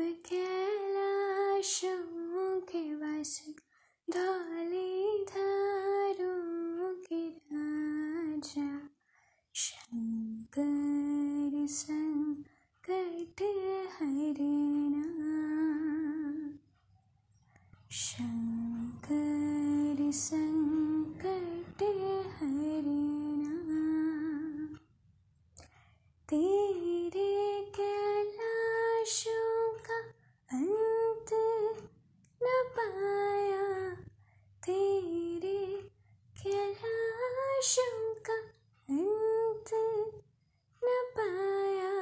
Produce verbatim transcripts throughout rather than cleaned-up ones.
कैलाशों के वश धौली धारों के राजा शंकर संकट हरना शंकर संकट हरना तेरे कैलाशों अंत न पाया तेरे कैलाशों का अंत न पाया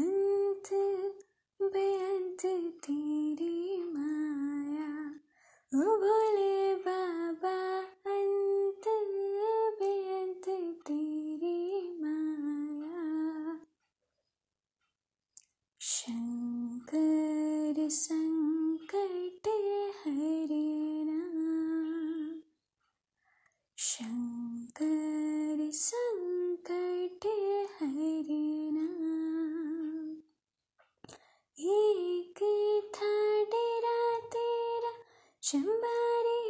अंत बेअंत तेरी माया ओ भोले बाबा अंत बेअंत तेरी माया शंकर संकट हरना शंकर संकट हरना एक था डेरा तेरा चंबारे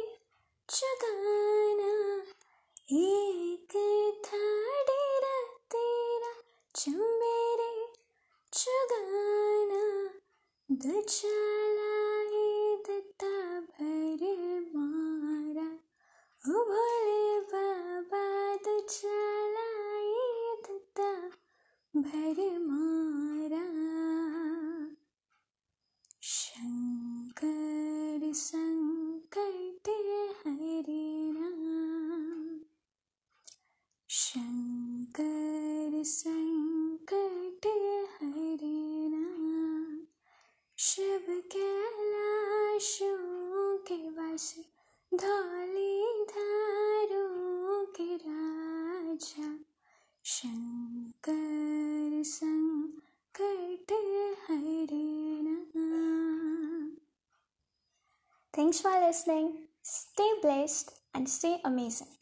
जगाना एक था डेरा तेरा चंबेरे जगाना दुचलाए दत्ता भर मारा ओ भोले बाबा दुचलाए दत्ता भर मारा शंकर संकट हरना शंकर संकट हरना शब कैलाशों के वश धौली धारों के राजा शंकर संकट हरना। Thanks for listening. Stay blessed and stay amazing.